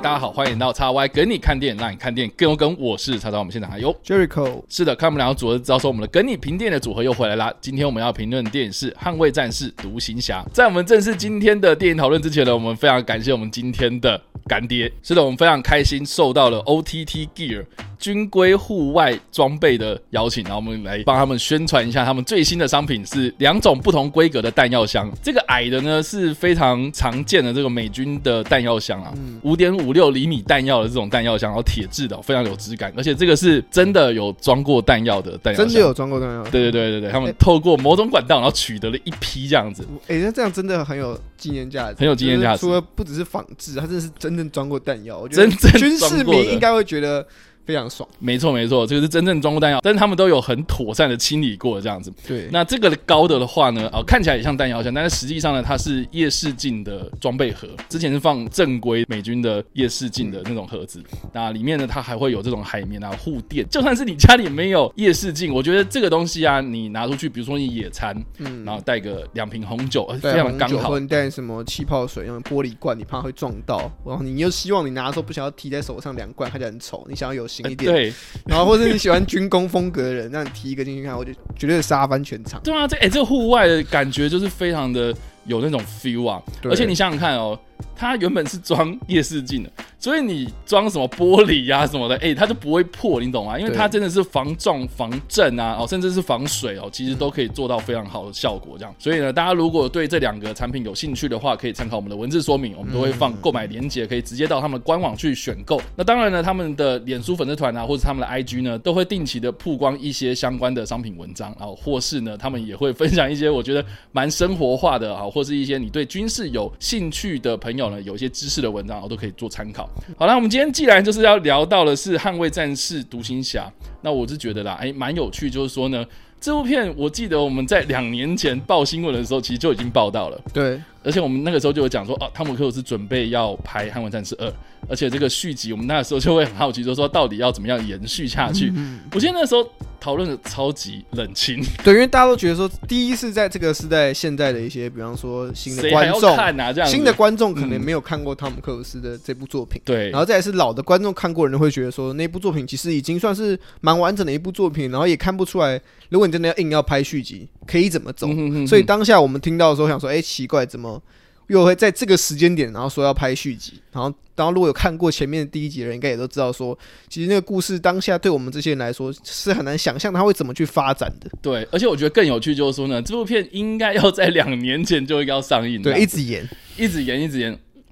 大家好，欢迎到 XY 跟你看电影，让你看电影更有梗。我是 XY， 我们现场还有 Jericho。是的，看我们两个组合，知道说我们的跟你评电影的组合又回来啦。今天我们要评论电影是《捍卫战士》《独行侠》。在我们正式今天的电影讨论之前呢，我们非常感谢我们今天的干爹。是的，我们非常开心受到了 OTT Gear 军规户外装备的邀请，然后我们来帮他们宣传一下他们最新的商品是两种不同规格的弹药箱。这个矮的呢是非常常见的这个美军的弹药箱啊，5.56 厘米弹药的这种弹药箱，然后铁质的、非常有质感，而且这个是真的有装过弹药的弹药箱，真的有装过弹药。对，他们透过某种管道然后取得了一批这样子。那这样真的很有纪念价值，很有纪念价值。就是、除了不只是仿制，它真的是真正装过弹药。我觉得军事迷应该会觉得非常爽。没错，这个是真正装过弹药，但是他们都有很妥善的清理过这样子。对，那这个高的话呢，看起来也像弹药箱，但是实际上呢，它是夜视镜的装备盒。之前是放正规美军的夜视镜的那种盒子，那里面呢，它还会有这种海绵啊护垫。就算是你家里没有夜视镜，我觉得这个东西啊，你拿出去，比如说你野餐，然后带个2瓶红酒，非常刚好。或者带什么气泡水，用玻璃罐，你怕会撞到，然后你又希望你拿的时候不想要提在手上2罐，看起来很丑，你想要有。对，然后或是你喜欢军工风格的人，让你提一个进去看，我就绝对杀翻全场。对啊，这户外的感觉就是非常的有那种 feel 啊，而且你想想看哦，它原本是装夜视镜的，所以你装什么玻璃啊什么的，它就不会破，你懂吗？因为它真的是防撞、防震啊，甚至是防水哦，其实都可以做到非常好的效果。这样，所以呢，大家如果对这两个产品有兴趣的话，可以参考我们的文字说明，我们都会放购买链接，可以直接到他们的官网去选购。那当然呢，他们的脸书粉丝团啊，或者他们的 IG 呢，都会定期的曝光一些相关的商品文章，然后或是呢，他们也会分享一些我觉得蛮生活化的啊。或是一些你对军事有兴趣的朋友呢，有一些知识的文章都可以做参考。好啦，我们今天既然就是要聊到的是《捍卫战士》独行侠，那我是觉得啦，蛮有趣，就是说呢，这部片我记得我们在2年前报新闻的时候，其实就已经报道了。对，而且我们那个时候就有讲说，汤姆克鲁斯准备要拍《捍卫战士2》，而且这个续集，我们那时候就会很好奇，就说到底要怎么样延续下去。我记得那时候讨论的超级冷清，对，因为大家都觉得说，第一是在这个时代，现在的一些，比方说新的观众，新的观众可能没有看过汤姆克鲁斯的这部作品，对，然后再来是老的观众看过人会觉得说，那部作品其实已经算是蛮完整的一部作品，然后也看不出来，如果你真的要硬要拍续集，可以怎么走？所以当下我们听到的时候想说，奇怪，怎么又会在这个时间点，然后说要拍续集，然后如果有看过前面的第一集的人，应该也都知道说，其实那个故事当下对我们这些人来说是很难想象它会怎么去发展的。对，而且我觉得更有趣就是说呢，这部片应该要在2年前就应该要上映，对，一直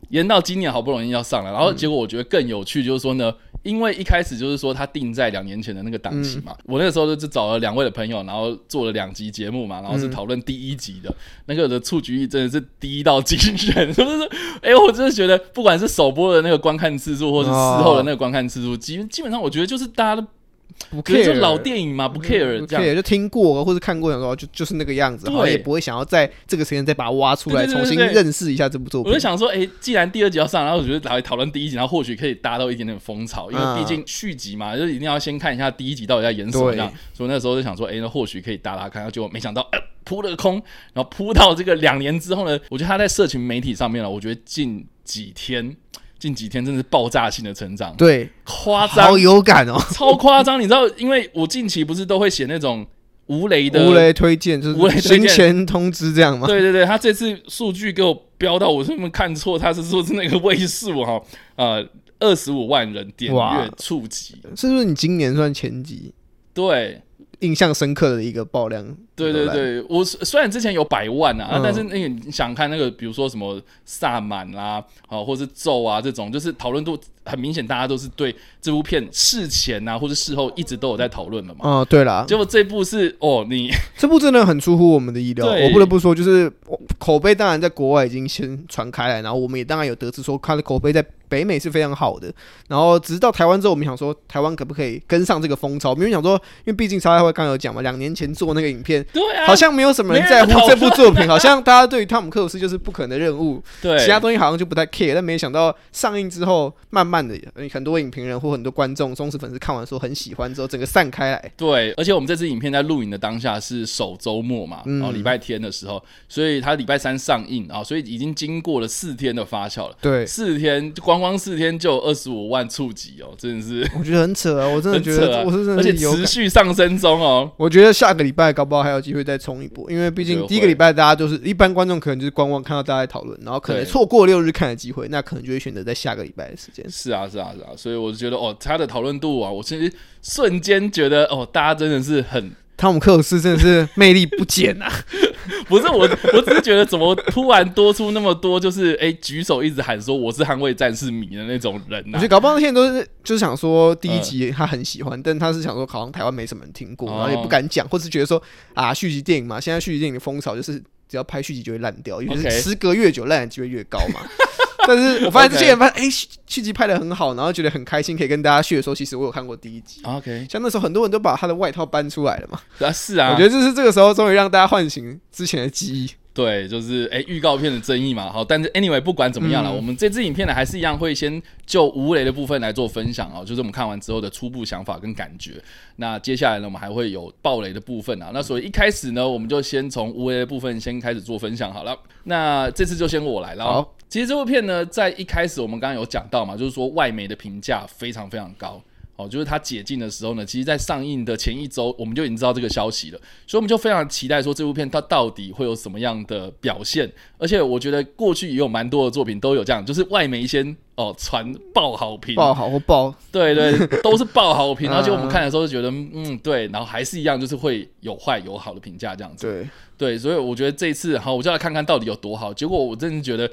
延到今年好不容易要上了，然后结果我觉得更有趣就是说呢，因为一开始就是说他定在2年前的那个档期嘛，我那个时候就找了2位的朋友，然后做了2集节目嘛，然后是讨论第1集的，那个的触及率真的是低到惊人，是不是？我真的觉得不管是首播的那个观看次数，或是事后的那个观看次数，基本上我觉得就是大家都不 care， 就老电影嘛，不 care 就听过或是看过，想说就是那个样子，然后也不会想要在这个时间再把它挖出来，重新认识一下这部作品。我就想说，既然第2集要上，然后我觉得来讨论第1集，然后或许可以达到一点点风潮，因为毕竟续集嘛，就一定要先看一下第1集到底在演什么样。所以那时候就想说，那或许可以打打看，结果没想到。扑了空，然后扑到这个2年之后呢，我觉得他在社群媒体上面了，我觉得近几天真的是爆炸性的成长，对，夸张，好有感哦，超夸张。你知道，因为我近期不是都会写那种无雷推荐，就是行前通知这样吗？对，他这次数据给我标到，我是没看错，他是说是那个位数哈，25万人点阅触及，是不是你今年算前几？对。印象深刻的一个爆量，对，我虽然之前有100万啊，但是你想看那个，比如说什么萨满啦，或是咒啊这种，就是讨论度很明显，大家都是对这部片事前啊或是事后一直都有在讨论了嘛。对啦，结果这部是这部真的很出乎我们的意料，我不得不说，就是口碑当然在国外已经先传开来，然后我们也当然有得知说它的口碑在。北美是非常好的，然后直到台湾之后，我们想说台湾可不可以跟上这个风潮？因为想说，因为毕竟XXY刚有讲嘛，2年前做那个影片，对啊，好像没有什么人在乎这部作品，好像大家对于汤姆克鲁斯就是不可能的任务，对，其他东西好像就不太 care。但没想到上映之后，慢慢慢的，很多影评人或很多观众忠实粉丝看完说很喜欢之后整个散开来。对，而且我们这支影片在录影的当下是首周末嘛，然后礼拜天的时候，所以它礼拜三上映啊，所以已经经过了4天的发酵了。对，4天，光4天就有25万触及哦，真的是我觉得很扯啊，我真的觉得我是真的是有感，而且持续上升中哦。我觉得下个礼拜搞不好还有机会再冲一波，因为毕竟第一个礼拜大家就是一般观众可能就是观望，看到大家在讨论，然后可能错过6日看的机会，那可能就会选择在下个礼拜的时间。是啊，是啊，是啊，所以我就觉得哦，他的讨论度啊，我其实瞬间觉得哦，大家真的是很。汤姆克鲁斯真的是魅力不减啊不是我只是觉得怎么突然多出那么多就是举手一直喊说我是捍卫战士迷的那种人啊，我觉得搞不好那些人都是就是想说第一集他很喜欢，但他是想说好像台湾没什么人听过，然后也不敢讲，或是觉得说啊续集电影嘛，现在续集电影的风潮就是只要拍续集就会烂掉，因为时隔越久烂的机会越高嘛但是我发现这些人发现续集拍得很好，然后觉得很开心可以跟大家续的时候，其实我有看过第一集 OK， 像那时候很多人都把他的外套搬出来了嘛，啊是啊，我觉得就是这个时候终于让大家唤醒之前的记忆。对，就是预告片的争议嘛，好，但是 anyway 不管怎么样啦，我们这支影片呢还是一样会先就无雷的部分来做分享哦，就是我们看完之后的初步想法跟感觉。那接下来呢，我们还会有爆雷的部分啊，那所以一开始呢，我们就先从无雷的部分先开始做分享好了。那这次就先我来了。好，其实这部片呢，在一开始我们刚刚有讲到嘛，就是说外媒的评价非常非常高。哦，就是它解禁的时候呢，其实在上映的前1周我们就已经知道这个消息了，所以我们就非常期待说这部片它到底会有什么样的表现。而且我觉得过去也有蛮多的作品都有这样，就是外媒先传爆好评，爆好或爆，对对，都是爆好评，然后结果我们看的时候就觉得对，然后还是一样，就是会有坏有好的评价这样子。对对，所以我觉得这一次好，我就要看看到底有多好。结果我真的觉得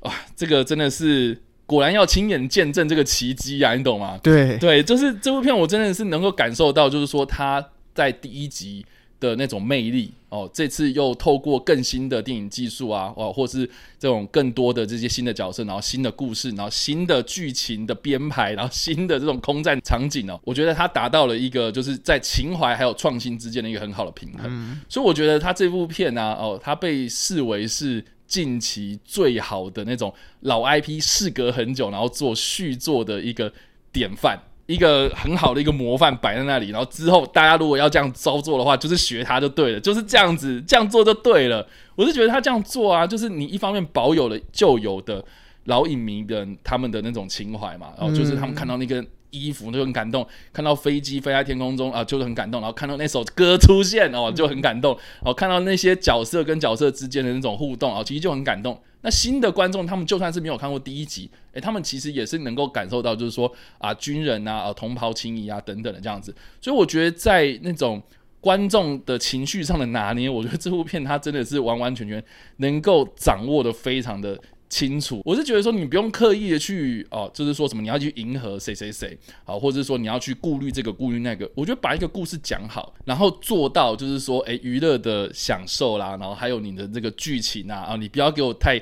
啊，这个真的是。果然要亲眼见证这个奇迹啊，你懂吗？对对，就是这部片我真的是能够感受到，就是说它在第一集的那种魅力哦，这次又透过更新的电影技术啊，哦，或是这种更多的这些新的角色，然后新的故事，然后新的剧情的编排，然后新的这种空战场景哦，我觉得它达到了一个就是在情怀还有创新之间的一个很好的平衡。所以我觉得它这部片啊，哦，它被视为是。近期最好的那种老 IP 事隔很久然后做续作的一个典范，一个很好的一个模范摆在那里，然后之后大家如果要这样操作的话就是学它就对了，就是这样子这样做就对了。我是觉得他这样做啊，就是你一方面保有了旧有的老影迷的他们的那种情怀嘛，然后就是他们看到那个衣服就很感动，看到飞机飞在天空中啊，就是很感动，然后看到那首歌出现哦，就很感动，然后看到那些角色跟角色之间的那种互动啊，其实就很感动。那新的观众他们就算是没有看过第一集，他们其实也是能够感受到，就是说啊，军人啊，同袍情谊啊等等的这样子。所以我觉得在那种观众的情绪上的拿捏，我觉得这部片它真的是完完全全能够掌握的非常的。清楚，我是觉得说你不用刻意的去就是说什么你要去迎合谁谁谁，或者是说你要去顾虑这个顾虑那个。我觉得把一个故事讲好，然后做到就是说娱乐的享受啦，然后还有你的这个剧情啊，你不要给我太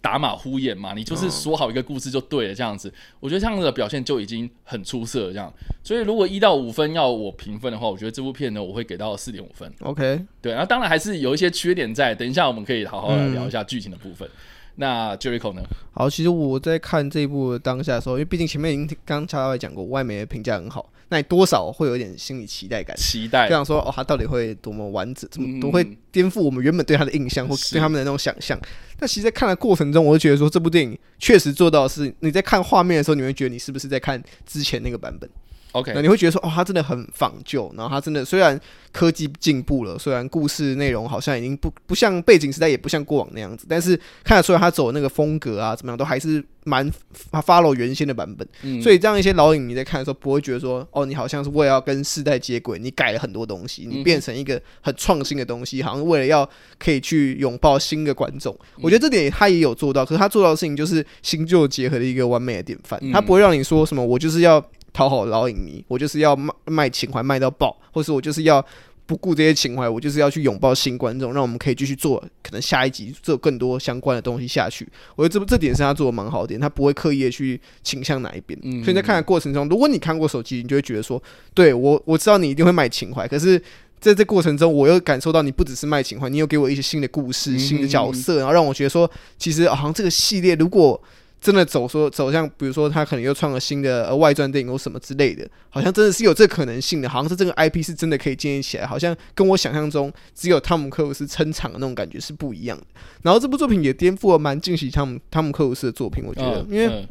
打马虎眼嘛，你就是说好一个故事就对了这样子。我觉得这样子的表现就已经很出色了这样。所以如果1到5分要我评分的话，我觉得这部片呢我会给到 4.5 分。OK， 对，然后当然还是有一些缺点在，等一下我们可以好好来聊一下剧情的部分。那 Jericho 呢？好，其实我在看这一部的当下的时候，因为毕竟前面已经刚插到讲过，外媒的评价很好，那你多少会有点心理期待感，期待就想说他到底会多么完整，怎么都会颠覆我们原本对他的印象或对他们的那种想象。但其实在看的过程中，我就觉得说这部电影确实做到的是，你在看画面的时候，你会觉得你是不是在看之前那个版本。OK， 那你会觉得说，他真的很仿旧，然后他真的虽然科技进步了，虽然故事内容好像已经不像背景时代，也不像过往那样子，但是看得出来他走的那个风格啊，怎么样都还是蛮 follow 原先的版本。所以这样一些老影迷在看的时候，不会觉得说，哦，你好像是为了要跟世代接轨，你改了很多东西，你变成一个很创新的东西，好像为了要可以去拥抱新的观众。我觉得这点他也有做到，可是他做到的事情就是新旧结合的一个完美的典范。他不会让你说什么，我就是要。讨好老影迷，我就是要卖情怀卖到爆，或是我就是要不顾这些情怀，我就是要去拥抱新观众，让我们可以继续做可能下一集做更多相关的东西下去。我觉得这点是他做的蛮好的点，他不会刻意的去倾向哪一边。所以在看的过程中，如果你看过手机，你就会觉得说，对，我知道你一定会卖情怀，可是在这过程中，我又感受到你不只是卖情怀，你又给我一些新的故事、新的角色，然后让我觉得说，其实好像这个系列如果。真的走向比如说他可能又创了新的外传电影或什么之类的，好像真的是有这可能性的，好像是这个 IP 是真的可以建立起来，好像跟我想象中只有汤姆克鲁斯撑场的那种感觉是不一样的。然后这部作品也颠覆了蛮近期汤姆克鲁斯的作品，我觉得因为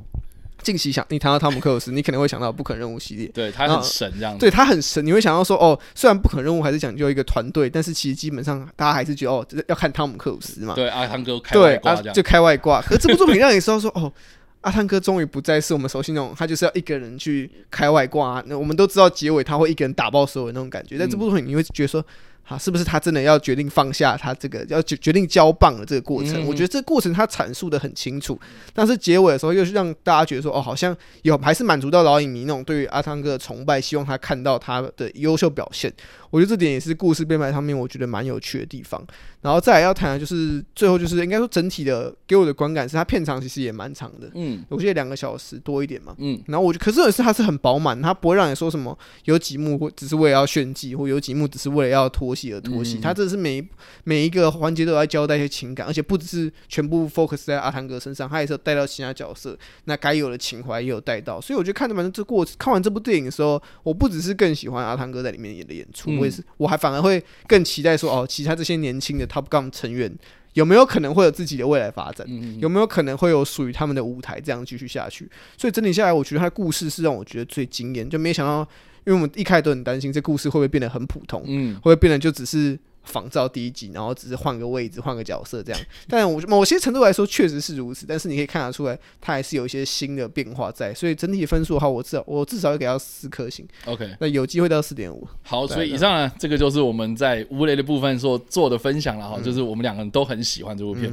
近期你谈到汤姆克鲁斯，你可能会想到不可能任务系列，对他很神这样子，对他很神，你会想到说哦，虽然不可能任务还是讲究一个团队，但是其实基本上大家还是觉得哦，要看汤姆克鲁斯嘛，对阿汤哥开外挂这样，就开外挂。可是这部作品让你知道说哦，阿汤哥终于不再是我们熟悉那种，他就是要一个人去开外挂、啊。我们都知道结尾他会一个人打爆所有的那种感觉，但这部作品你会觉得说。啊，是不是他真的要决定放下他这个要决定交棒的这个过程？我觉得这个过程他阐述的很清楚，但是结尾的时候又让大家觉得说，哦，好像有还是满足到老影迷那种对于阿汤哥的崇拜，希望他看到他的优秀表现。我觉得这点也是故事编排上面我觉得蛮有趣的地方。然后再来要谈的就是最后就是应该说整体的给我的观感是他片长其实也蛮长的，我觉得2个小时多一点嘛，然后我觉得可是他是很饱满，他不会让你说什么有几幕只是为了要炫技，或有几幕只是为了要拖戏而拖戏，他真的是每一个环节都要交代一些情感，而且不只是全部 focus 在阿汤哥身上，他也是有带到其他角色，那该有的情怀也有带到，所以我觉得看完这部电影的时候，我不只是更喜欢阿汤哥在里面演的演出，我还反而会更期待说哦，其他这些年轻的 Top Gun 成员有没有可能会有自己的未来发展，有没有可能会有属于他们的舞台，这样继续下去。所以整体下来，我觉得他的故事是让我觉得最惊艳，就没想到，因为我们一开始都很担心这故事会不会变得很普通，会不会变得就只是仿照第一集，然后只是换个位置换个角色这样。但我某些程度来说确实是如此，但是你可以看得出来它还是有一些新的变化在，所以整体分数的话我至少要给到4颗星， OK， 那有机会到 4.5。 好，所以以上呢这个就是我们在无雷的部分所做的分享啦，就是我们两个人都很喜欢这部片，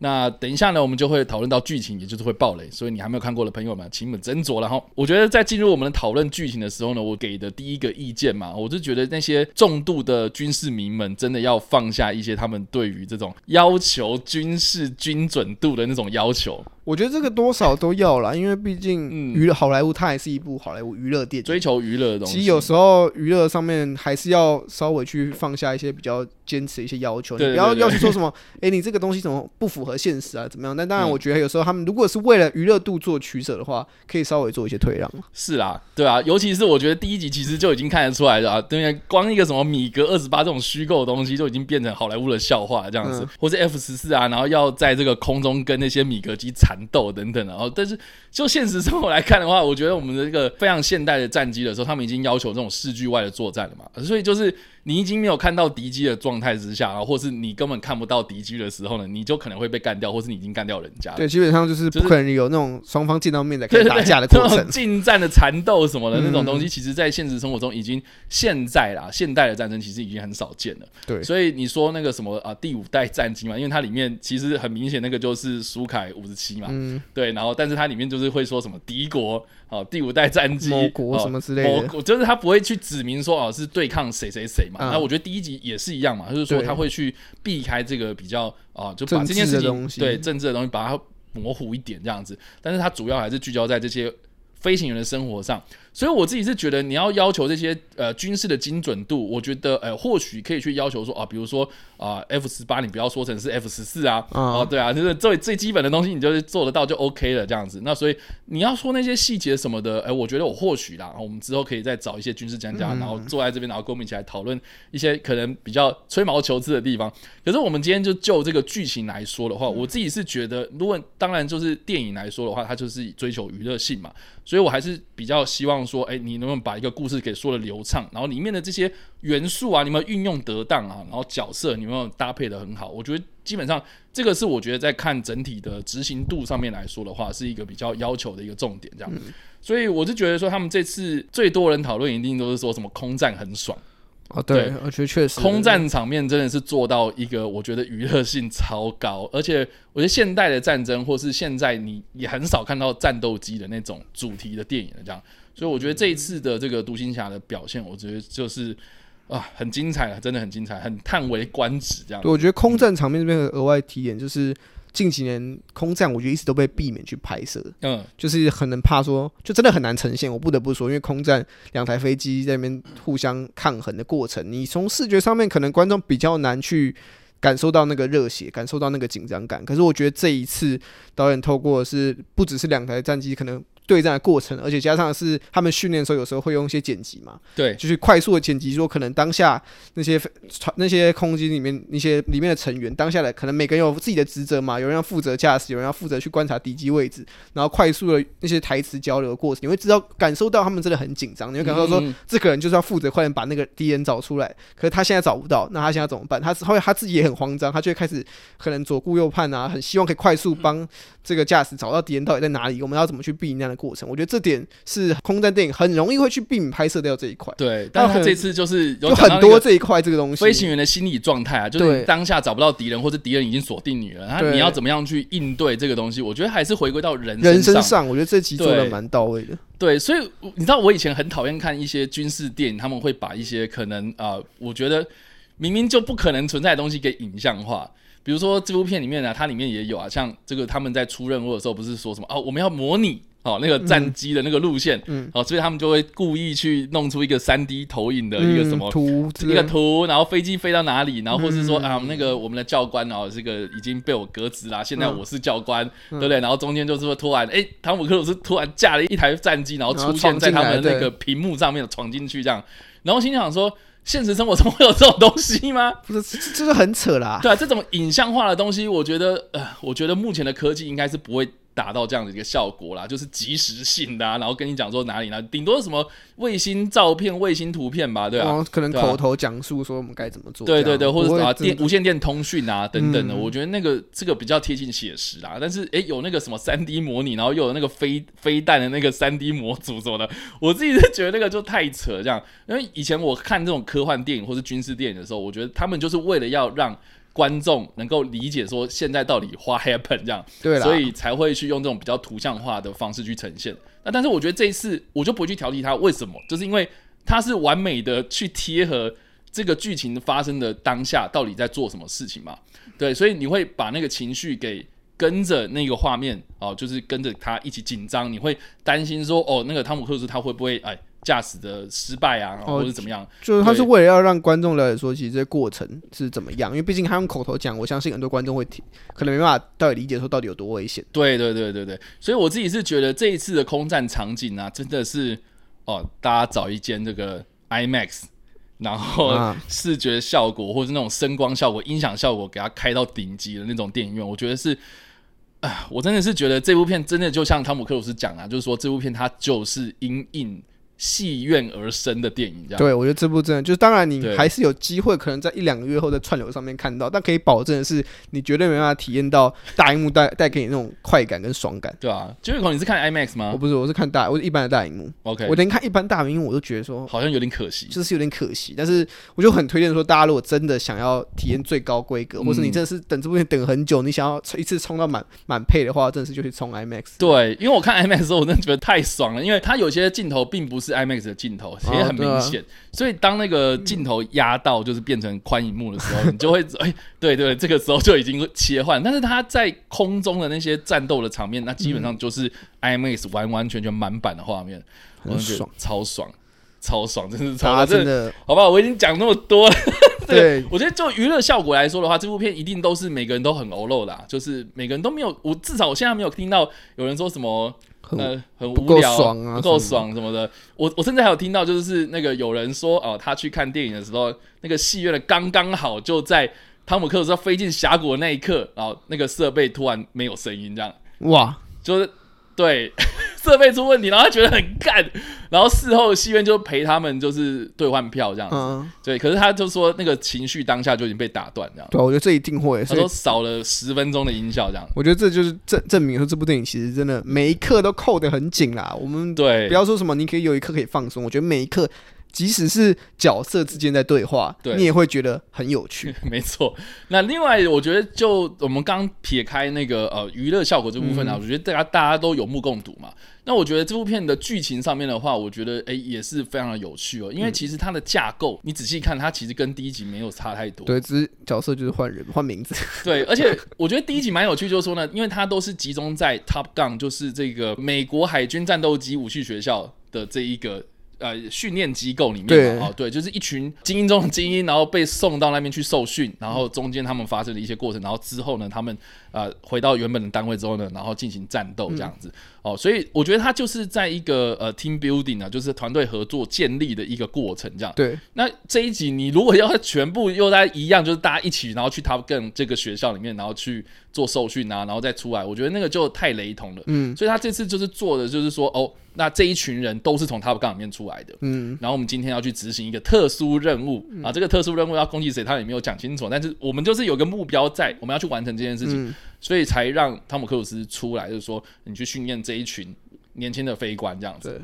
那等一下呢我们就会讨论到剧情，也就是会爆雷，所以你还没有看过的朋友们请你们斟酌。然后我觉得在进入我们的讨论剧情的时候呢，我给的第一个意见嘛，我就觉得那些重度的军事迷们真的要放下一些他们对于这种要求军事精准度的那种要求，我觉得这个多少都要啦，因为毕竟好莱坞它还是一部好莱坞娱乐电影，追求娱乐的东西，其实有时候娱乐上面还是要稍微去放下一些比较坚持的一些要求，你不要要去说什么你这个东西怎么不符合现实啊怎么样，但当然我觉得有时候他们如果是为了娱乐度做取舍的话，可以稍微做一些退让。是啦，对啊，尤其是我觉得第一集其实就已经看得出来了啊，对啊，光一个什么米格28这种虚构的东西就已经变成好莱坞的笑话这样子，或是 F-14 啊，然后要在这个空中跟那些米格机缠斗等等，然后但是就现实生活来看的话，我觉得我们的这个非常现代的战机的时候，他们已经要求这种视距外的作战了嘛，所以就是你已经没有看到敌机的状态之下，然后或是你根本看不到敌机的时候呢，你就可能会被干掉，或是你已经干掉人家了。对，基本上就是不可能有那种双方见到面才可以打架的过程，对对对，那种近战的缠斗什么的那种东西，其实在现实生活中已经现代的战争其实已经很少见了。对，所以你说那个什么第五代战机嘛，因为它里面其实很明显那个就是苏凯57嘛。对，然后但是它里面就是会说什么敌国第五代战机某国什么之类的，就是他不会去指明说是对抗谁谁谁嘛。那我觉得第一集也是一样嘛，就是说他会去避开这个比较就把这件事情对政治的东西把它模糊一点这样子，但是他主要还是聚焦在这些飞行员的生活上。所以我自己是觉得你要求这些军事的精准度，我觉得或许可以去要求说比如说F-18 你不要说成是 F-14 啊，对啊，就是最基本的东西你就是做得到就 OK 了这样子。那所以你要说那些细节什么的，我觉得我或许啦，我们之后可以再找一些军事专家，然后坐在这边，然后跟我们一起来讨论一些可能比较吹毛求疵的地方。可是我们今天就这个剧情来说的话，我自己是觉得，如果当然就是电影来说的话，它就是追求娱乐性嘛，所以我还是比较希望说你能不能把一个故事给说的流畅，然后里面的这些元素啊，你们运用得当啊，然后角色你们搭配的很好，我觉得基本上这个是我觉得在看整体的执行度上面来说的话，是一个比较要求的一个重点这样。所以我是觉得说他们这次最多人讨论一定都是说什么空战很爽对，我觉得确实空战场面真的是做到一个我觉得娱乐性超高，而且我觉得现代的战争或是现在你也很少看到战斗机的那种主题的电影这样，所以我觉得这一次的这个独行侠的表现，我觉得就是很精彩了，真的很精彩，很叹为观止这样。对，我觉得空战场面这边额外提点就是。近几年空战我觉得一直都被避免去拍摄，就是很能怕说就真的很难呈现，我不得不说，因为空战两台飞机在那边互相抗衡的过程，你从视觉上面可能观众比较难去感受到那个热血，感受到那个紧张感。可是我觉得这一次导演透过的是不只是两台战机可能对战的过程，而且加上是他们训练的时候有时候会用一些剪辑嘛，对，就是快速的剪辑说可能当下那些空军里面一些里面的成员当下的可能每个人有自己的职责嘛，有人要负责驾驶，有人要负责去观察敌机位置，然后快速的那些台词交流的过程，你会知道感受到他们真的很紧张，你会感受到说这个人就是要负责快点把那个敌人找出来，可是他现在找不到，那他现在怎么办？他自己也很慌张，他就会开始可能左顾右盼啊，很希望可以快速帮这个驾驶找到敌人到底在哪里，我们要怎么去避难的过程。我觉得这点是空战电影很容易会去避免拍摄掉这一块。对，但他这次就是有很多这一块这个东西，飞行员的心理状态啊，就是当下找不到敌人或者敌人已经锁定你了，你要怎么样去应对这个东西？我觉得还是回归到人身上。我觉得这集做的蛮到位的。对，所以你知道我以前很讨厌看一些军事电影，他们会把一些可能我觉得明明就不可能存在的东西给影像化。比如说这部片里面啊，它里面也有啊，像这个他们在出任务的时候不是说什么我们要模拟那个战机的那个路线，所以他们就会故意去弄出一个 3D 投影的一个什么一个图，然后飞机飞到哪里，然后或是说那个我们的教官然后这个已经被我革职啦，现在我是教官，对不对？然后中间就是说突然汤姆克鲁斯突然架了一台战机，然后出现在他们那个屏幕上面闯进去这样，然后心想说现实生活中会有这种东西吗？不是，这是很扯啦。对啊，这种影像化的东西，我觉得目前的科技应该是不会达到这样的一个效果啦，就是即时性的啊，然后跟你讲说哪里呢，顶多什么卫星照片、卫星图片吧，对啊，可能口头讲述说我们该怎么做，对对对，或者无线电通讯啊等等的，我觉得那个这个比较贴近写实啦。但是有那个什么 3D 模拟，然后又有那个飞弹的那个 3D 模组什么的，我自己是觉得那个就太扯这样。因为以前我看这种科幻电影或是军事电影的时候，我觉得他们就是为了要让观众能够理解说现在到底 what happened 这样，对，所以才会去用这种比较图像化的方式去呈现。那但是我觉得这一次我就不会去挑剔它，为什么？就是因为它是完美的去贴合这个剧情发生的当下到底在做什么事情嘛。对，所以你会把那个情绪给跟着那个画面就是跟着它一起紧张，你会担心说那个汤姆克鲁斯他会不会驾驶的失败啊，或者怎么样，就是他是为了要让观众了解说其实这过程是怎么样，因为毕竟他用口头讲，我相信很多观众会可能没办法到底理解说到底有多危险。对对对对对，所以我自己是觉得这一次的空战场景啊，真的是大家找一间这个 IMAX， 然后视觉效果或者那种声光效果、音响效果给它开到顶级的那种电影院，我觉得是我真的是觉得这部片真的就像汤姆克鲁斯讲啊，就是说这部片它就是因应戏院而生的电影这样。对，我觉得这部真的就是，当然你还是有机会可能在一两个月后在串流上面看到，但可以保证的是你绝对没办法体验到大荧幕带给你那种快感跟爽感。对啊， Jericho 你是看 IMAX 吗？我不是，我是一般的大荧幕。 OK， 我连看一般大荧幕我都觉得说好像有点可惜，就是有点可惜。但是我就很推荐说大家如果真的想要体验最高规格，或是你真的是等这部片等很久，你想要一次冲到满配的话，真的是就去冲 IMAX。 对，因为我看 IMAX 的时候我真的觉得太爽了，因为它有些镜头并不是IMAX 的镜头也很明显，所以当那个镜头压到就是变成宽荧幕的时候，你就会对对，这个时候就已经切换。但是它在空中的那些战斗的场面，那基本上就是 IMAX 完完全全满版的画面，很爽，超爽，超爽，真是超爽，真的，好不好？我已经讲那么多了。对，我觉得就娱乐效果来说的话，这部片一定都是每个人都很欧露的，就是每个人都没有，我至少我现在没有听到有人说什么很无聊，不够爽什么的。我甚至还有听到，就是那个有人说他去看电影的时候，那个戏院的刚刚好就在汤姆克鲁斯飞进峡谷的那一刻，然后那个设备突然没有声音，这样哇，就是对设备出问题，然后他觉得很干，然后事后戏院就陪他们就是兑换票这样子，对。可是他就说那个情绪当下就已经被打断这样。对，我觉得这一定会，他说少了10分钟的音效这样。我觉得这就是证明说这部电影其实真的每一刻都扣得很紧啦。我们对不要说什么你可以有一刻可以放松，我觉得每一刻即使是角色之间在对话，对你也会觉得很有趣。没错。那另外，我觉得就我们刚撇开那个娱乐效果这部分啊，我觉得大家都有目共睹嘛。那我觉得这部片的剧情上面的话，我觉得也是非常的有趣哦，因为其实它的架构，你仔细看，它其实跟第一集没有差太多。对，只是角色就是换人换名字。对，而且我觉得第一集蛮有趣，就是说呢，因为它都是集中在 Top Gun， 就是这个美国海军战斗机武器学校的这一个训练机构里面，对，哦，对，就是一群精英中的精英，然后被送到那边去受训，然后中间他们发生的一些过程，然后之后呢，他们回到原本的单位之后呢，然后进行战斗这样子，哦，所以我觉得他就是在一个team building 啊，就是团队合作建立的一个过程这样。对，那这一集你如果要全部又在一样，就是大家一起然后去 Top Gun 这个学校里面，然后去做受训啊，然后再出来，我觉得那个就太雷同了。嗯，所以他这次就是做的就是说，哦，那这一群人都是从 Top Gun 里面出来的，嗯，然后我们今天要去执行一个特殊任务，嗯，啊，这个特殊任务要攻击谁，他也没有讲清楚，但是我们就是有个目标在，我们要去完成这件事情，嗯，所以才让汤姆克鲁斯出来，就是说你去训练这一群年轻的飞官这样子，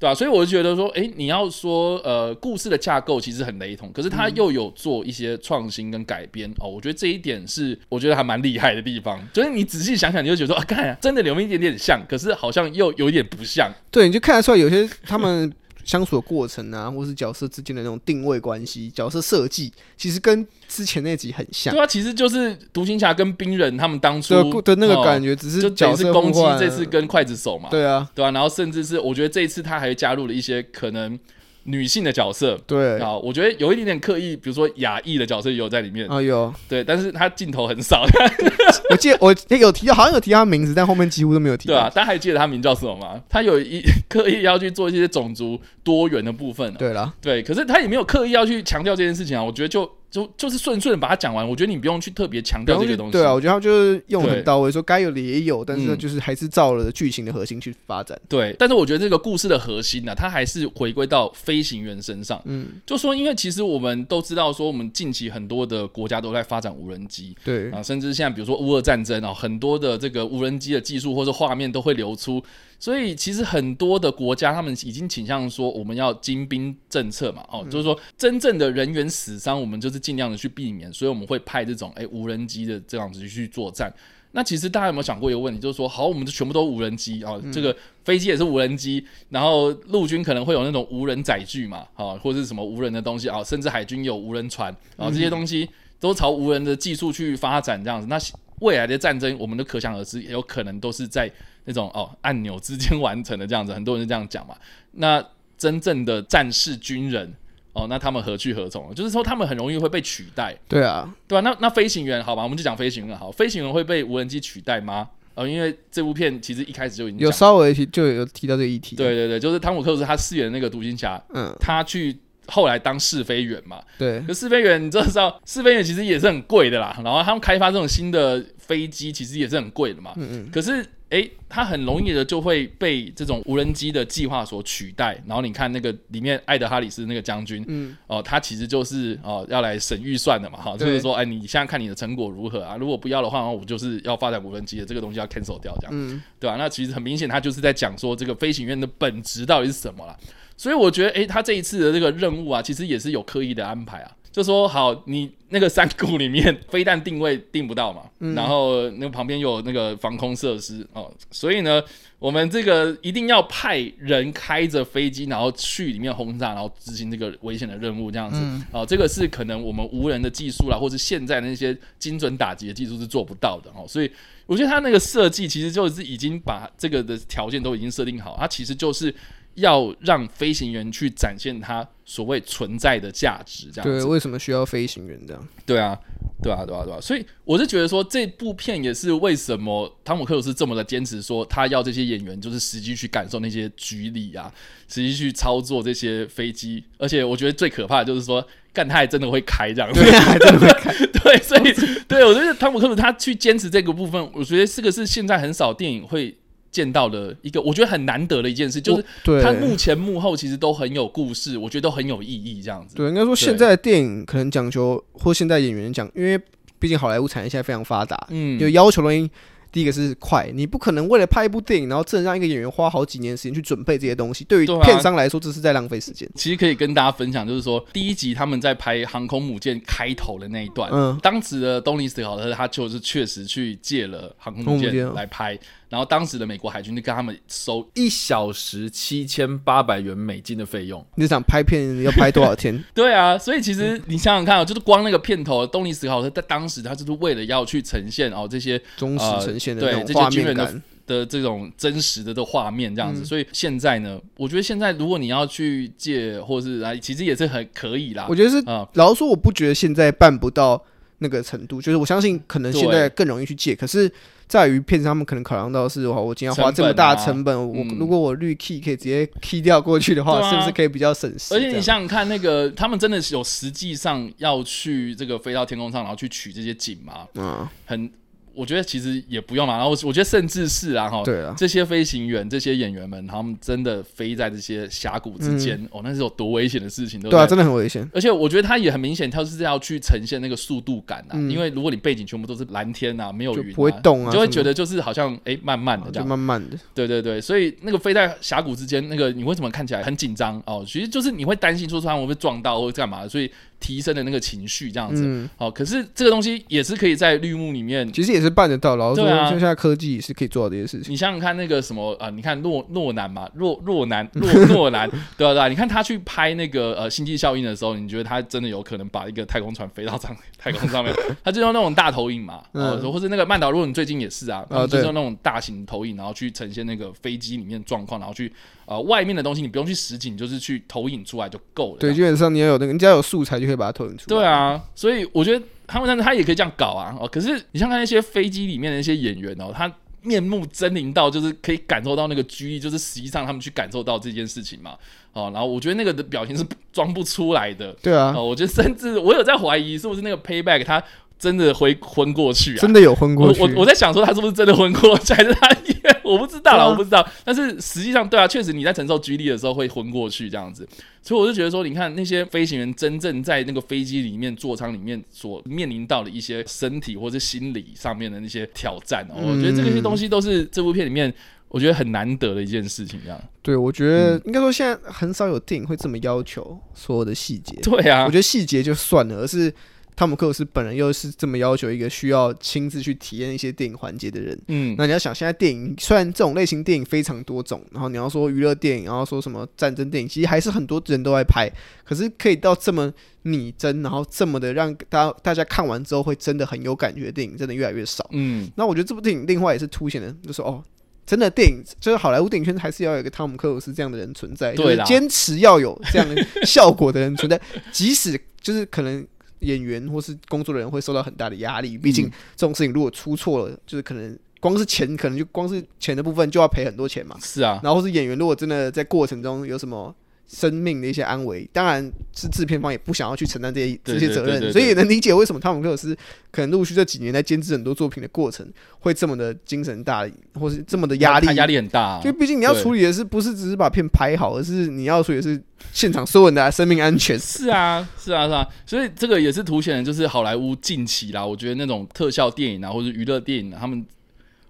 对啊，所以我就觉得说，哎，你要说故事的架构其实很雷同，可是他又有做一些创新跟改编，嗯，哦，我觉得这一点是我觉得还蛮厉害的地方，就是你仔细想想，你就觉得说，啊，看，真的有一点点像，可是好像又有点不像，对，你就看得出来有些他们相处的过程啊，或是角色之间的那种定位关系、角色设计，其实跟之前那集很像。对啊，其实就是独行侠跟冰人他们当初的那个感觉，只是角色互换，就等于是攻击这次跟刽子手嘛。对啊，对啊，然后甚至是我觉得这一次他还加入了一些可能女性的角色，对啊，我觉得有一点点刻意，比如说亚裔的角色也有在里面，啊，有，对，但是他镜头很少。我记得我有提到，好像有提到他名字，但后面几乎都没有提到。对啊，大家还记得他名叫什么吗？他有刻意要去做一些种族多元的部分，啊，对啦，对，可是他也没有刻意要去强调这件事情啊。我觉得就是顺顺把它讲完，我觉得你不用去特别强调这个东西。对啊，我觉得他就是用很到位，说该有的也有，但是就是还是照了剧情的核心去发展。对，但是我觉得这个故事的核心呢，它还是回归到飞行员身上。嗯，就说因为其实我们都知道，说我们近期很多的国家都在发展无人机，对啊，甚至现在比如说乌俄战争啊，很多的这个无人机的技术或者画面都会流出。所以其实很多的国家他们已经倾向说我们要精兵政策嘛，哦，就是说真正的人员死伤我们就是尽量的去避免，所以我们会派这种无人机的这样子去作战。那其实大家有没有想过一个问题，就是说好，我们就全部都无人机啊，这个飞机也是无人机，然后陆军可能会有那种无人载具嘛，啊，或者是什么无人的东西啊，甚至海军有无人船啊，这些东西都朝无人的技术去发展这样子。那未来的战争我们都可想而知，也有可能都是在那种按钮之间完成的这样子，很多人是这样讲嘛。那真正的战士军人那他们何去何从？就是说他们很容易会被取代。对啊，对啊，那飞行员好吧，我们就讲飞行员好，飞行员会被无人机取代吗？因为这部片其实一开始就已经有稍微就有提到这个议题。对对对，就是汤姆克鲁斯他饰演的那个独行侠，他去后来当试飞员嘛，对，可试飞员你知道，试飞员其实也是很贵的啦。然后他们开发这种新的飞机，其实也是很贵的嘛。可是他很容易的就会被这种无人机的计划所取代。然后你看那个里面艾德哈里斯那个将军，他其实就是要来省预算的嘛，就是说，你现在看你的成果如何啊？如果不要的话，我就是要发展无人机的这个东西要 cancel 掉，这样，对吧？那其实很明显，他就是在讲说这个飞行员的本质到底是什么啦。所以我觉得，他这一次的这个任务啊，其实也是有刻意的安排啊，就说好，你那个山谷里面飞弹定位定不到嘛，然后那个旁边有那个防空设施所以呢，我们这个一定要派人开着飞机，然后去里面轰炸，然后执行这个危险的任务这样子。这个是可能我们无人的技术啦，或是现在的那些精准打击的技术是做不到的所以我觉得他那个设计其实就是已经把这个的条件都已经设定好，他其实就是要让飞行员去展现他所谓存在的价值，这样子。对，为什么需要飞行员这样？对啊，对啊，对啊，对啊。所以我是觉得说，这部片也是为什么汤姆克鲁斯这么的坚持说，他要这些演员就是实际去感受那些局里啊，实际去操作这些飞机。而且我觉得最可怕的就是说，干，他还真的会开这样子。对，还真的会开。对，所以对我觉得汤姆克鲁斯他去坚持这个部分，我觉得这个是现在很少电影会见到的一个，我觉得很难得的一件事，就是他幕前幕后其实都很有故事，我觉得都很有意义，这样子。对，应该说现在的电影可能讲求，或现在演员讲，因为毕竟好莱坞产业现在非常发达，有要求的原因，第一个是快，你不可能为了拍一部电影，然后真的让一个演员花好几年时间去准备这些东西，对于片商来说，这是在浪费时间。其实可以跟大家分享，就是说第一集他们在拍航空母舰开头的那一段，当时的东尼史考特他就是确实去借了航空母舰来拍，然后当时的美国海军就跟他们收1小时$7800的费用。你想拍片要拍多少天？对啊，所以其实你想想看就是光那个片头，东尼史考特在当时他就是为了要去呈现这些忠实呈现的那种画面感，对，这些军人的的这种真实的画面这样子，所以现在呢，我觉得现在如果你要去借或是啊，其实也是很可以啦。我觉得是，老实说，我不觉得现在办不到那个程度，就是我相信可能现在更容易去借，可是在于片商他们可能考量到的是，我今天要花这么大的成本，如果我绿 key 可以直接 key 掉过去的话，是不是可以比较省事？而且你想想看，那个他们真的有实际上要去这个飞到天空上，然后去取这些景嘛？我觉得其实也不用嘛，然后我觉得甚至是啊哈，这些飞行员、这些演员们，他们真的飞在这些峡谷之间，那是有多危险的事情，对啊，真的很危险。而且我觉得他也很明显，他是要去呈现那个速度感啊，因为如果你背景全部都是蓝天啊，没有云，啊，不会动啊，你就会觉得就是好像慢慢的这样，就慢慢的，对对对，所以那个飞在峡谷之间，那个你为什么看起来很紧张哦？其实就是你会担心说他会不会撞到或干嘛的，所以提升的那个情绪这样子。可是这个东西也是可以在绿幕里面，其实也是办得到，然后说现在科技也是可以做到这些事情。你想想看那个什么你看诺南嘛，诺南对啊对啊，你看他去拍那个星际效应的时候，你觉得他真的有可能把一个太空船飞到太空上面？他就用那种大投影嘛，或是那个曼达洛人最近也是啊，就是用那种大型投影，然后去呈现那个飞机里面状况，然后去外面的东西你不用去实景，就是去投影出来就够了。对，基本上你要有那个，你只要有素材就可以把它投影出来。对啊，所以我觉得他也可以这样搞啊。可是你像看那些飞机里面的那些演员他面目狰狞到就是可以感受到那个居意，就是实际上他们去感受到这件事情嘛。然后我觉得那个的表情是装不出来的。对啊，我觉得甚至我有在怀疑是不是那个 payback 他真的会昏过去啊？真的有昏过去？我在想说他是不是真的昏过去，还是他我不知道啦，我不知道。但是实际上，对啊，确实你在承受G力的时候会昏过去这样子。所以我就觉得说，你看那些飞行员真正在那个飞机里面座舱里面所面临到的一些身体或者心理上面的那些挑战，我觉得这些东西都是这部片里面我觉得很难得的一件事情，这样。对，我觉得应该说现在很少有电影会这么要求所有的细节。对啊，我觉得细节就算了，而是汤姆克鲁斯本人又是这么要求一个需要亲自去体验一些电影环节的人。那你要想，现在电影虽然这种类型电影非常多种，然后你要说娱乐电影，然后说什么战争电影，其实还是很多人都在拍，可是可以到这么拟真，然后这么的让大家看完之后会真的很有感觉的电影真的越来越少。那我觉得这部电影另外也是凸显的，就是真的电影就是好莱坞电影圈还是要有一个汤姆克鲁斯这样的人存在，对，就是坚持要有这样的效果的人存在，即使就是可能演员或是工作人员会受到很大的压力，毕竟这种事情如果出错了，就是可能光是钱的部分就要赔很多钱嘛。是啊，然后或是演员如果真的在过程中有什么生命的一些安危，当然是制片方也不想要去承担这些责任，对对对对对，所以也能理解为什么汤姆克鲁斯可能陆续这几年在监制很多作品的过程会这么的精神大，或是这么的压力很大，因为毕竟你要处理的是不是只是把片拍好，而是你要处理的是现场所有人的生命安全。是啊，是啊，是啊，所以这个也是凸显的，就是好莱坞近期啦，我觉得那种特效电影啊，或者娱乐电影啊，他们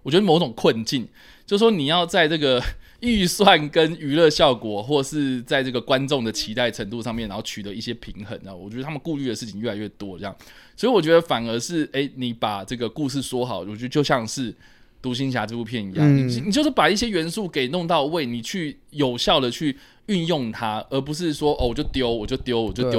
我觉得某种困境，就是说你要在这个预算跟娱乐效果，或是在这个观众的期待程度上面，然后取得一些平衡啊。我觉得他们顾虑的事情越来越多，这样，所以我觉得反而是，你把这个故事说好，我觉得就像是《独行侠》这部片一样，你就是把一些元素给弄到位，你去有效的去运用它，而不是说我就丢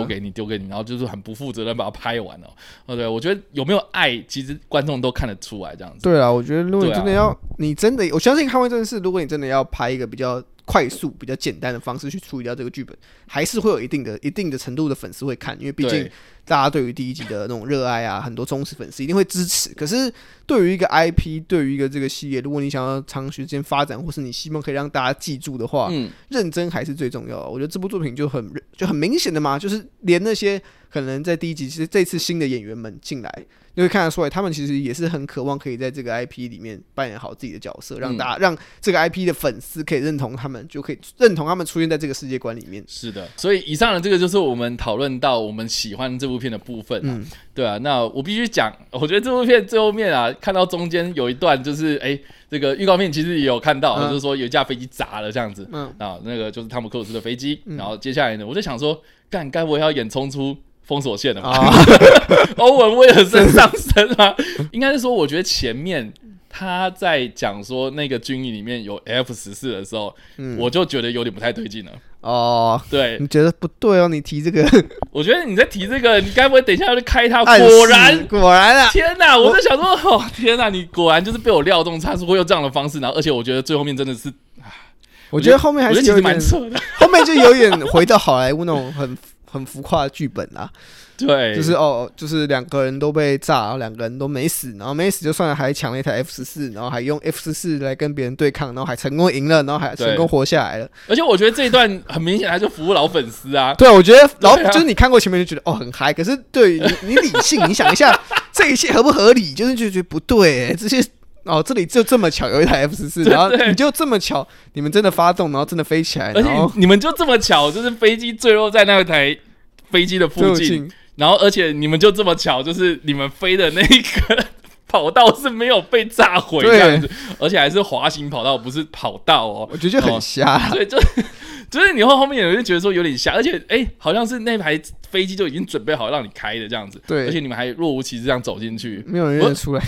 给你，然后就是很不负责任把它拍完了。对，我觉得有没有爱，其实观众都看得出来这样子。对啊，我觉得如果你真的要，你真的，我相信捍卫战士，如果你真的要拍一个比较快速、比较简单的方式去处理掉这个剧本，还是会有一定的程度的粉丝会看，因为毕竟大家对于第一集的那种热爱啊，很多忠实粉丝一定会支持。可是对于一个 IP， 对于一个这个系列，如果你想要长时间发展，或是你希望可以让大家记住的话，认真还是最重要的。我觉得这部作品就很明显的嘛，就是连那些可能在第一集，其实这次新的演员们进来，你会看得出来，他们其实也是很渴望可以在这个 IP 里面扮演好自己的角色，让大家让这个 IP 的粉丝可以认同他们，就可以认同他们出现在这个世界观里面。是的，所以以上的这个就是我们讨论到我们喜欢这部片的部分啊。对啊，那我必须讲，我觉得这部片最后面啊，看到中间有一段就是这个预告片其实也有看到，就是说有一架飞机砸了这样子，啊，那个就是汤姆克鲁斯的飞机，然后接下来呢，我就想说，该不会要演冲出封锁线了嘛？欧文威尔森上身嘛？应该是说，我觉得前面他在讲说那个军营里面有 F-14 的时候，我就觉得有点不太对劲了。哦，对，你觉得不对哦？你提这个，我觉得你在提这个，你该不会等一下要去开它？果然啊！天哪，我在想说，哦，天哪，你果然就是被我料中，他是会用这样的方式，然后而且我觉得最后面真的是，我觉得后面还是有点扯的，后面就有点回到好莱坞那种很浮夸的剧本啦。对，就是哦，就是两个人都被炸，然后两个人都没死，然后没死就算了，还抢了一台 F-14， 然后还用 F-14 来跟别人对抗，然后还成功赢了，然后还成功活下来了。而且我觉得这一段很明显，他就服务老粉丝啊。对，我觉得就是你看过前面就觉得哦很嗨，可是对于 你理性，你想一下这一切合不合理，就是就觉得不对、欸，这些。哦，这里就这么巧有一台 F-14， 然后你就这么巧，你们真的发动，然后真的飞起来，而且你们就这么巧，就是飞机坠落在那台飞机的附近，然后而且你们就这么巧，就是你们飞的那个跑道是没有被炸毁这样子，而且还是滑行跑道，不是跑道哦。我觉得就很瞎、哦，对，就是你后面有人就觉得说有点瞎，而且哎，好像是那台飞机就已经准备好让你开的这样子，对，而且你们还若无其事这样走进去，没有人认得出来。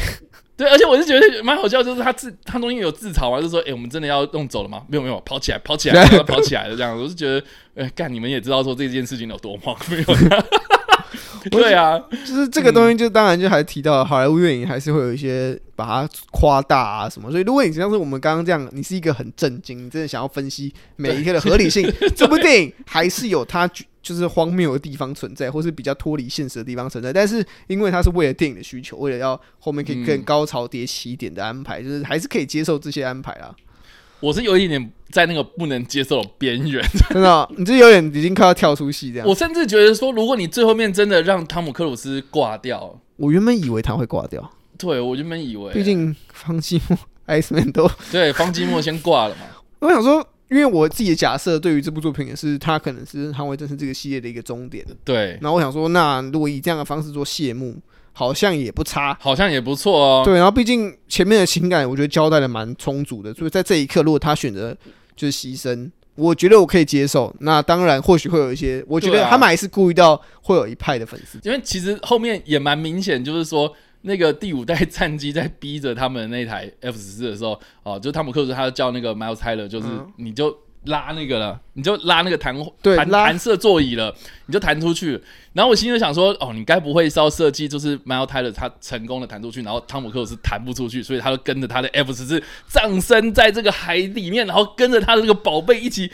对，而且我是觉得蛮好笑，就是他中间有自嘲嘛，就说：“哎、欸，我们真的要弄走了吗？”没有，跑起来，跑起来的这样子。我是觉得，干，你们也知道说这件事情有多荒谬。对啊，就是这个东西，就当然就还提到好莱坞电影还是会有一些把它夸大啊什么。所以如果你像是我们刚刚这样，你是一个很震惊，你真的想要分析每一个的合理性，这部电影还是有它就是荒谬的地方存在，或是比较脱离现实的地方存在，但是因为它是为了电影的需求，为了要后面可以更高潮迭起一点的安排，就是还是可以接受这些安排啦。我是有一点在那个不能接受的边缘，真的、哦，你这有点已经快要跳出戏这样。我甚至觉得说，如果你最后面真的让汤姆克鲁斯挂掉，我原本以为他会挂掉，对我原本以为，毕竟方季莫、Iceman 都对方季莫先挂了嘛。我想说。因为我自己的假设，对于这部作品也是，它可能是《捍卫战士》这个系列的一个终点。对。然后我想说，那如果以这样的方式做谢幕，好像也不差，好像也不错哦。对，然后毕竟前面的情感，我觉得交代的蛮充足的，所以在这一刻，如果他选择就是牺牲，我觉得我可以接受。那当然，或许会有一些，我觉得他们还是顾虑到会有一派的粉丝，因为其实后面也蛮明显，就是说。那个第5代战机在逼着他们那台 F-14 的时候，哦，就汤姆克鲁斯他叫那个 Miles Teller， 就是你就拉那个了，你就拉那个弹射座椅了，你就弹出去。然后我心里想说，哦，你该不会是要设计就是 Miles Teller 他成功的弹出去，然后汤姆克鲁斯弹不出去，所以他就跟着他的 F-14 葬身在这个海里面，然后跟着他的这个宝贝一起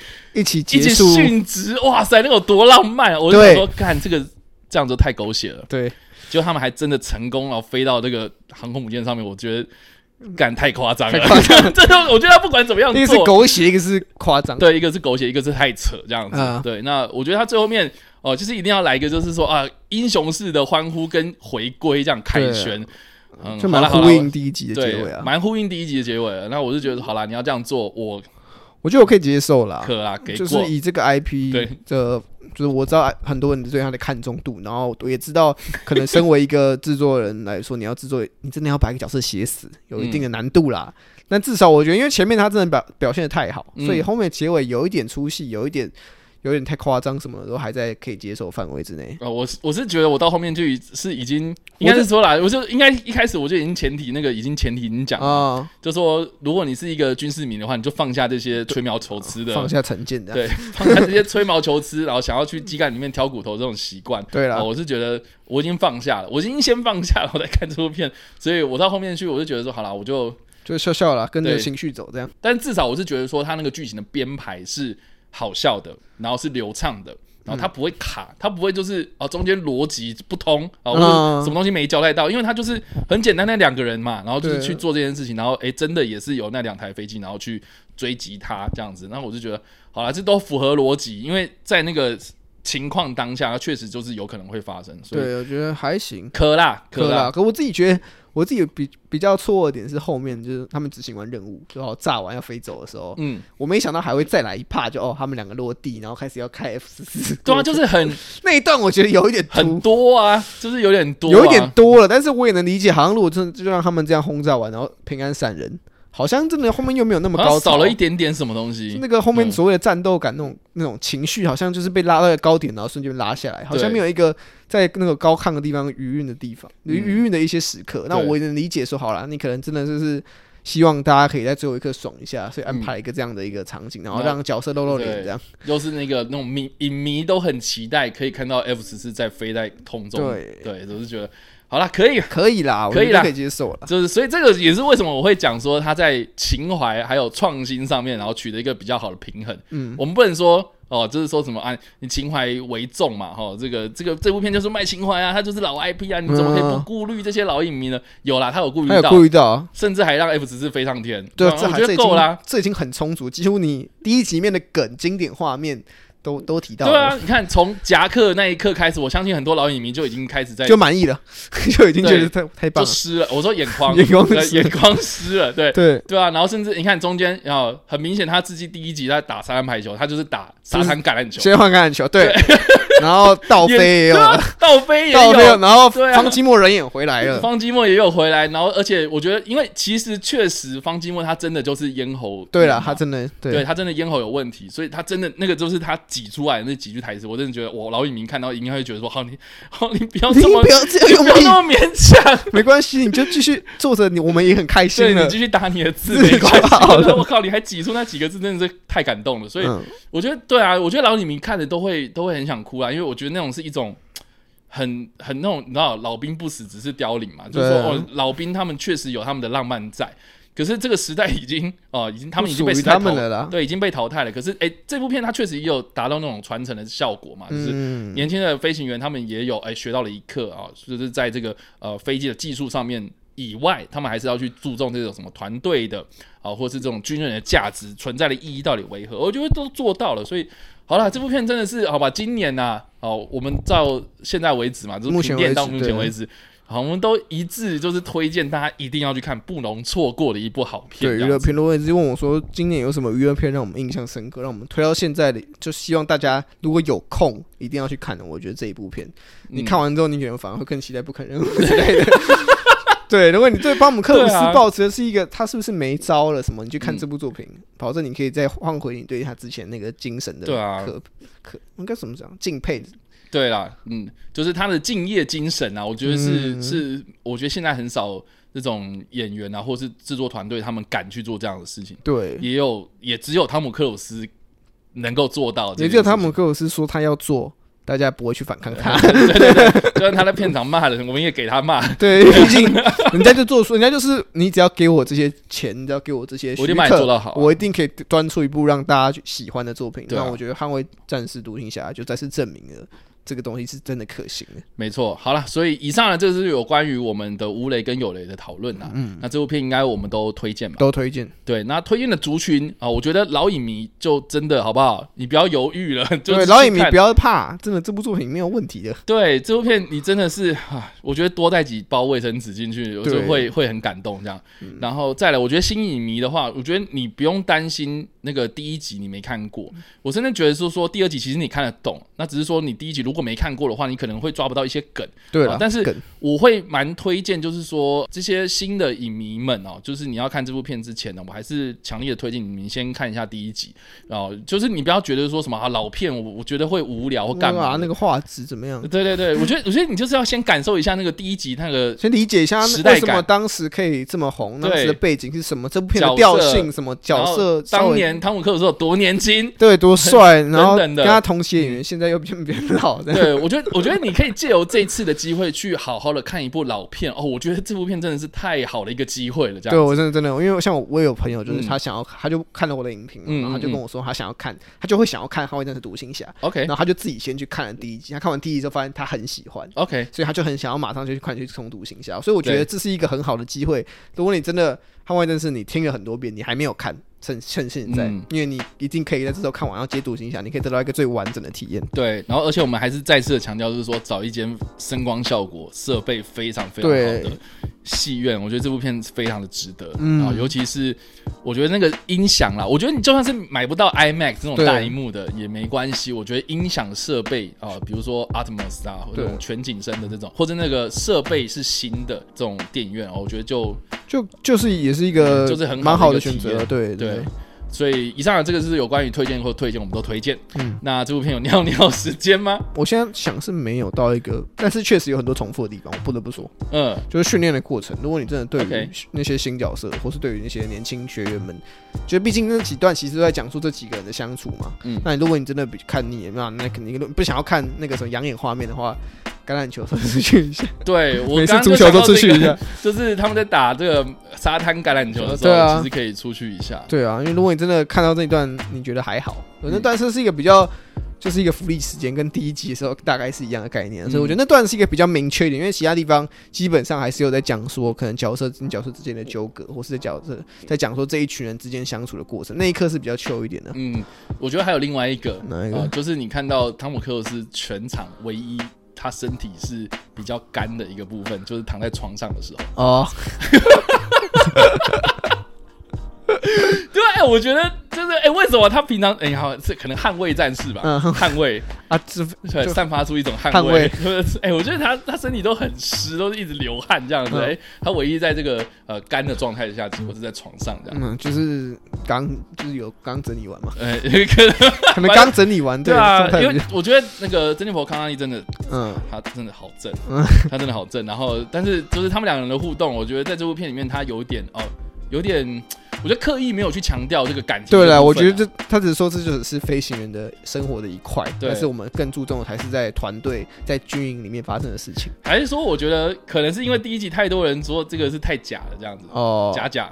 结束殉职。哇塞，那有多浪漫啊！我就想说，看这个这样就太狗血了。对。就他们还真的成功，然后飞到这个航空母舰上面，我觉得干太夸张了。这我觉得他不管怎么样做，一个是狗血，一个是夸张，对，一个是狗血，一个是太扯这样子。对，那我觉得他最后面哦、就是一定要来一个，就是说啊，英雄式的欢呼跟回归这样凯旋。就蛮呼应第一集的结尾啊，蛮呼应第一集的结尾了。那我就觉得好啦，你要这样做，我觉得我可以接受啦，可啊，给过就是以这个 IP 的。就是我知道很多人对他的看重度，然后我也知道，可能身为一个制作人来说，你真的要把一个角色写死，有一定的难度啦。但至少我觉得，因为前面他真的表现的太好，所以后面结尾有一点出戏，有一点太夸张，什么的都还在可以接受范围之内。我是觉得我到后面就是已经应该是说啦，我就应该一开始我就已经前提已经讲了、就说如果你是一个军事迷的话，你就放下这些吹毛求疵的，放下成见的，对，放下这些吹毛求疵，然后想要去鸡蛋里面挑骨头这种习惯。对啦、我是觉得我已经放下了，我已经先放下了，我在看这部片，所以我到后面去我就觉得说，好啦，我就笑笑啦，跟着情绪走这样。但至少我是觉得说，他那个剧情的编排是。好笑的，然后是流畅的，然后它不会卡，它不会就是中间逻辑不通啊，或者什么东西没交代到，因为它就是很简单那两个人嘛，然后就是去做这件事情，然后真的也是有那两台飞机，然后去追击他这样子，那我就觉得好啦，这都符合逻辑，因为在那个情况当下，它确实就是有可能会发生，所以对，我觉得还行，可啦，可我自己觉得。我自己比较错愕的点是后面就是他们执行完任务，就好炸完要飞走的时候，我没想到还会再来一趴，就他们两个落地，然后开始要开 F-14。对啊，就是很那一段我觉得有一点很多啊，就是有一点多了，但是我也能理解，好像如果真的就让他们这样轰炸完，然后平安闪人，好像真的后面又没有那么高潮，少了一点点什么东西。那个后面所谓的战斗感那种情绪，好像就是被拉到一个高点，然后瞬间拉下来，好像没有一个。在那个高亢的地方，余韵的一些时刻，那我也能理解说，好啦，你可能真的就是希望大家可以在最后一刻爽一下，所以安排一个这样的一个场景，然后让角色露露脸这样。又是那种影迷都很期待可以看到 F-14 在飞在空中。对对，我是觉得好啦，可以啦，可以啦，我可以接受了。就是所以这个也是为什么我会讲说他在情怀还有创新上面，然后取得一个比较好的平衡。嗯，我们不能说。哦，就是说什么啊？你情怀为重嘛，哈，这部片就是卖情怀啊，它就是老 IP 啊，你怎么可以不顾虑这些老影迷呢？有啦，他有顾虑到，甚至还让 F-14 飞上天。对，我觉得够啦，这已经很充足，几乎你第一集面的梗、经典画面都提到了。对啊，你看从夹克那一刻开始，我相信很多老影迷就已经开始在就满意了，就已经觉得太棒了，就湿了。我说眼眶湿了，对对对啊。然后甚至你看中间，然后很明显他自己第一集他打沙滩排球，他就是打。沙滩橄榄球，先换橄榄球，对，然后倒飞也有了，倒飞也有，然后方基莫人也回来了，方基莫也有回来，然后而且我觉得，因为其实确实方基莫他真的就是咽喉，对啦，他真的，对他真的咽喉有问题，所以他真的那个就是他挤出来的那几句台词，我真的觉得我老影迷看到应该会觉得说，好你不要这么，你不要那么勉强，没关系，你就继续做着我们也很开心了，你继续打你的字没关系，我靠，你还挤出那几个字，真的是太感动了，所以我觉得对啊，我觉得老影迷看的都会很想哭啦，因为我觉得那种是一种很那种你知道老兵不死只是凋零嘛，就是说、老兵他们确实有他们的浪漫在，可是这个时代已经他们已经被时代淘汰了，对，已经被淘汰了。可是这部片它确实也有达到那种传承的效果嘛，就是年轻的飞行员他们也有学到了一课啊，就是在这个飞机的技术上面。以外，他们还是要去注重这种什么团队的啊，或是这种军人的价值存在的意义到底为何？我觉得都做到了，所以好啦，这部片真的是好吧？今年啊，我们到现在为止嘛，就是评电到目前为止，好，我们都一致就是推荐大家一定要去看，不容错过的一部好片。对，娱乐评论一直问我说，今年有什么娱乐片让我们印象深刻，让我们推到现在的，就希望大家如果有空一定要去看的。我觉得这一部片，你看完之后，你觉得反而会更期待不可能之类的。对，如果你对巴姆克鲁斯抱持的是一个他是不是没招了什么，你去看这部作品，保证你可以再换回你对他之前那个精神的应该怎么讲，敬佩。对啦，就是他的敬业精神啊，我觉得是我觉得现在很少这种演员啊，或是制作团队他们敢去做这样的事情。对，也只有汤姆克鲁斯能够做到，也只有汤姆克鲁斯说他要做。大家不会去反抗他，对，就算他在片场骂人，我们也给他骂。对，毕竟人家就做出，人家就是你只要给我这些钱，你只要给我这些许可，我一定把你做到好，我一定可以端出一部让大家喜欢的作品。那我觉得《捍卫战士》《独行侠》就再次证明了这个东西是真的可行的。没错，好啦，所以以上呢，这是有关于我们的无雷跟有雷的讨论啦。那这部片应该我们都推荐吧？都推荐。对，那推荐的族群啊，我觉得老影迷就真的好不好？你不要犹豫了，对，老影迷不要怕，真的这部作品没有问题的。对，这部片你真的是，我觉得多带几包卫生纸进去，我就会很感动这样。然后再来，我觉得新影迷的话，我觉得你不用担心那个第一集你没看过，我真的觉得说第二集其实你看得懂，那只是说你第一集如果没看过的话，你可能会抓不到一些梗。对啊，但是我会蛮推荐，就是说这些新的影迷们就是你要看这部片之前呢，我还是强烈的推荐你们先看一下第一集就是你不要觉得说什么老片，我觉得会无聊或干嘛，那个画质怎么样？对对对，我觉得你就是要先感受一下那个第一集那个，先理解一下时代感，为什么当时可以这么红，当时的背景是什么，这部片的调性什么角色，当年汤姆克鲁斯有多年轻，对，多帅，然后跟他同期演员现在又变老。对，我觉得你可以借由这次的机会去好好的看一部老片我觉得这部片真的是太好的一个机会了，这样。对，我真的，因为像我也有朋友，就是他想要，他就看了我的影评，然后他就跟我说他想要看，他就会想要看《捍卫战士》《独行侠》。OK， 然后他就自己先去看了第一集，他看完第一集之后发现他很喜欢。OK， 所以他就很想要马上就去看去冲《独行侠》，所以我觉得这是一个很好的机会。如果你真的《捍卫战士》你听了很多遍，你还没有看。趁现在，因为你一定可以在这时候看完，要接独行侠，你可以得到一个最完整的体验。对，然后而且我们还是再次的强调，就是说找一间声光效果设备非常非常好的戏院，我觉得这部片非常的值得。然后尤其是我觉得那个音响啦，我觉得你就算是买不到 IMAX 这种大萤幕的也没关系，我觉得音响设备比如说 Atmos 啊，或者全景声的这种，或者那个设备是新的这种电影院我觉得就是也是一个蛮好的选择。对对。所以以上的这个是有关于推荐或推荐，我们都推荐。嗯，那这部片有尿尿时间吗？我现在想是没有到一个，但是确实有很多重复的地方，我不得不说。嗯，就是训练的过程，如果你真的对于那些新角色， okay. 或是对于那些年轻学员们，就毕竟那几段其实都在讲述这几个人的相处嘛。嗯，那你如果你真的看腻了，那肯定不想要看那个什么养眼画面的话。橄榄球都出去一下，对，我刚刚就想到这个，就是他们在打这个沙滩橄榄球的时候，其实可以出去一下。对啊，因为如果你真的看到这一段，你觉得还好，那段是一个比较，就是一个福利时间，跟第一集的时候大概是一样的概念，所以我觉得那段是一个比较明确一点，因为其他地方基本上还是有在讲说可能角色之间的纠葛，或是在讲说这一群人之间相处的过程，那一刻是比较 chill 一点的。嗯，我觉得还有另外一个，就是你看到汤姆克鲁斯全场唯一。他身体是比较干的一个部分，就是躺在床上的时候。哦、oh. ，对，哎，我觉得就是，哎、欸，为什么他平常，哎、欸，好，这可能捍卫战士吧，捍卫啊，对，散发出一种捍卫。哎、欸，我觉得他身体都很湿，都是一直流汗这样子。哎、欸，他唯一在这个干的状态下，只不过是在床上这样。嗯，就是刚整理完嘛，可能刚整理完，对啊，因为我觉得那个珍妮佛康纳利真的，嗯，他真的好正，他真的好正。然后，但是就是他们两个人的互动，我觉得在这部片里面，他有点哦，有点。我觉得刻意没有去强调这个感情的部分、啊。对啦，我觉得他只是说这就是飞行员的生活的一块，但是我们更注重的还是在团队、在军营里面发生的事情。还是说，我觉得可能是因为第一集太多人说这个是太假了，这样子，哦，假假，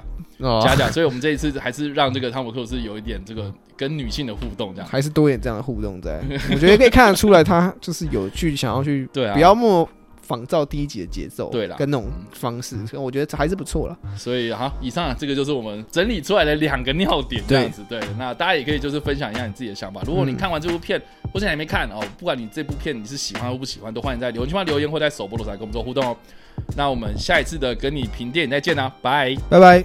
所以我们这一次还是让这个汤姆克鲁斯有一点这个跟女性的互动，这样还是多一点这样的互动在。我觉得可以看得出来，他就是有去想要去，对啊，不要仿照第一集的节奏，对啦，跟那种方式，我觉得还是不错啦。所以好，以上、这个就是我们整理出来的两个尿点，这样子。 对，那大家也可以就是分享一下你自己的想法。如果你看完这部片，或者你还没看哦，不管你这部片你是喜欢或不喜欢，都欢迎在留言区留言，或在首播的时候来跟我们做互动哦。那我们下一次的跟你评电影再见啦，拜拜。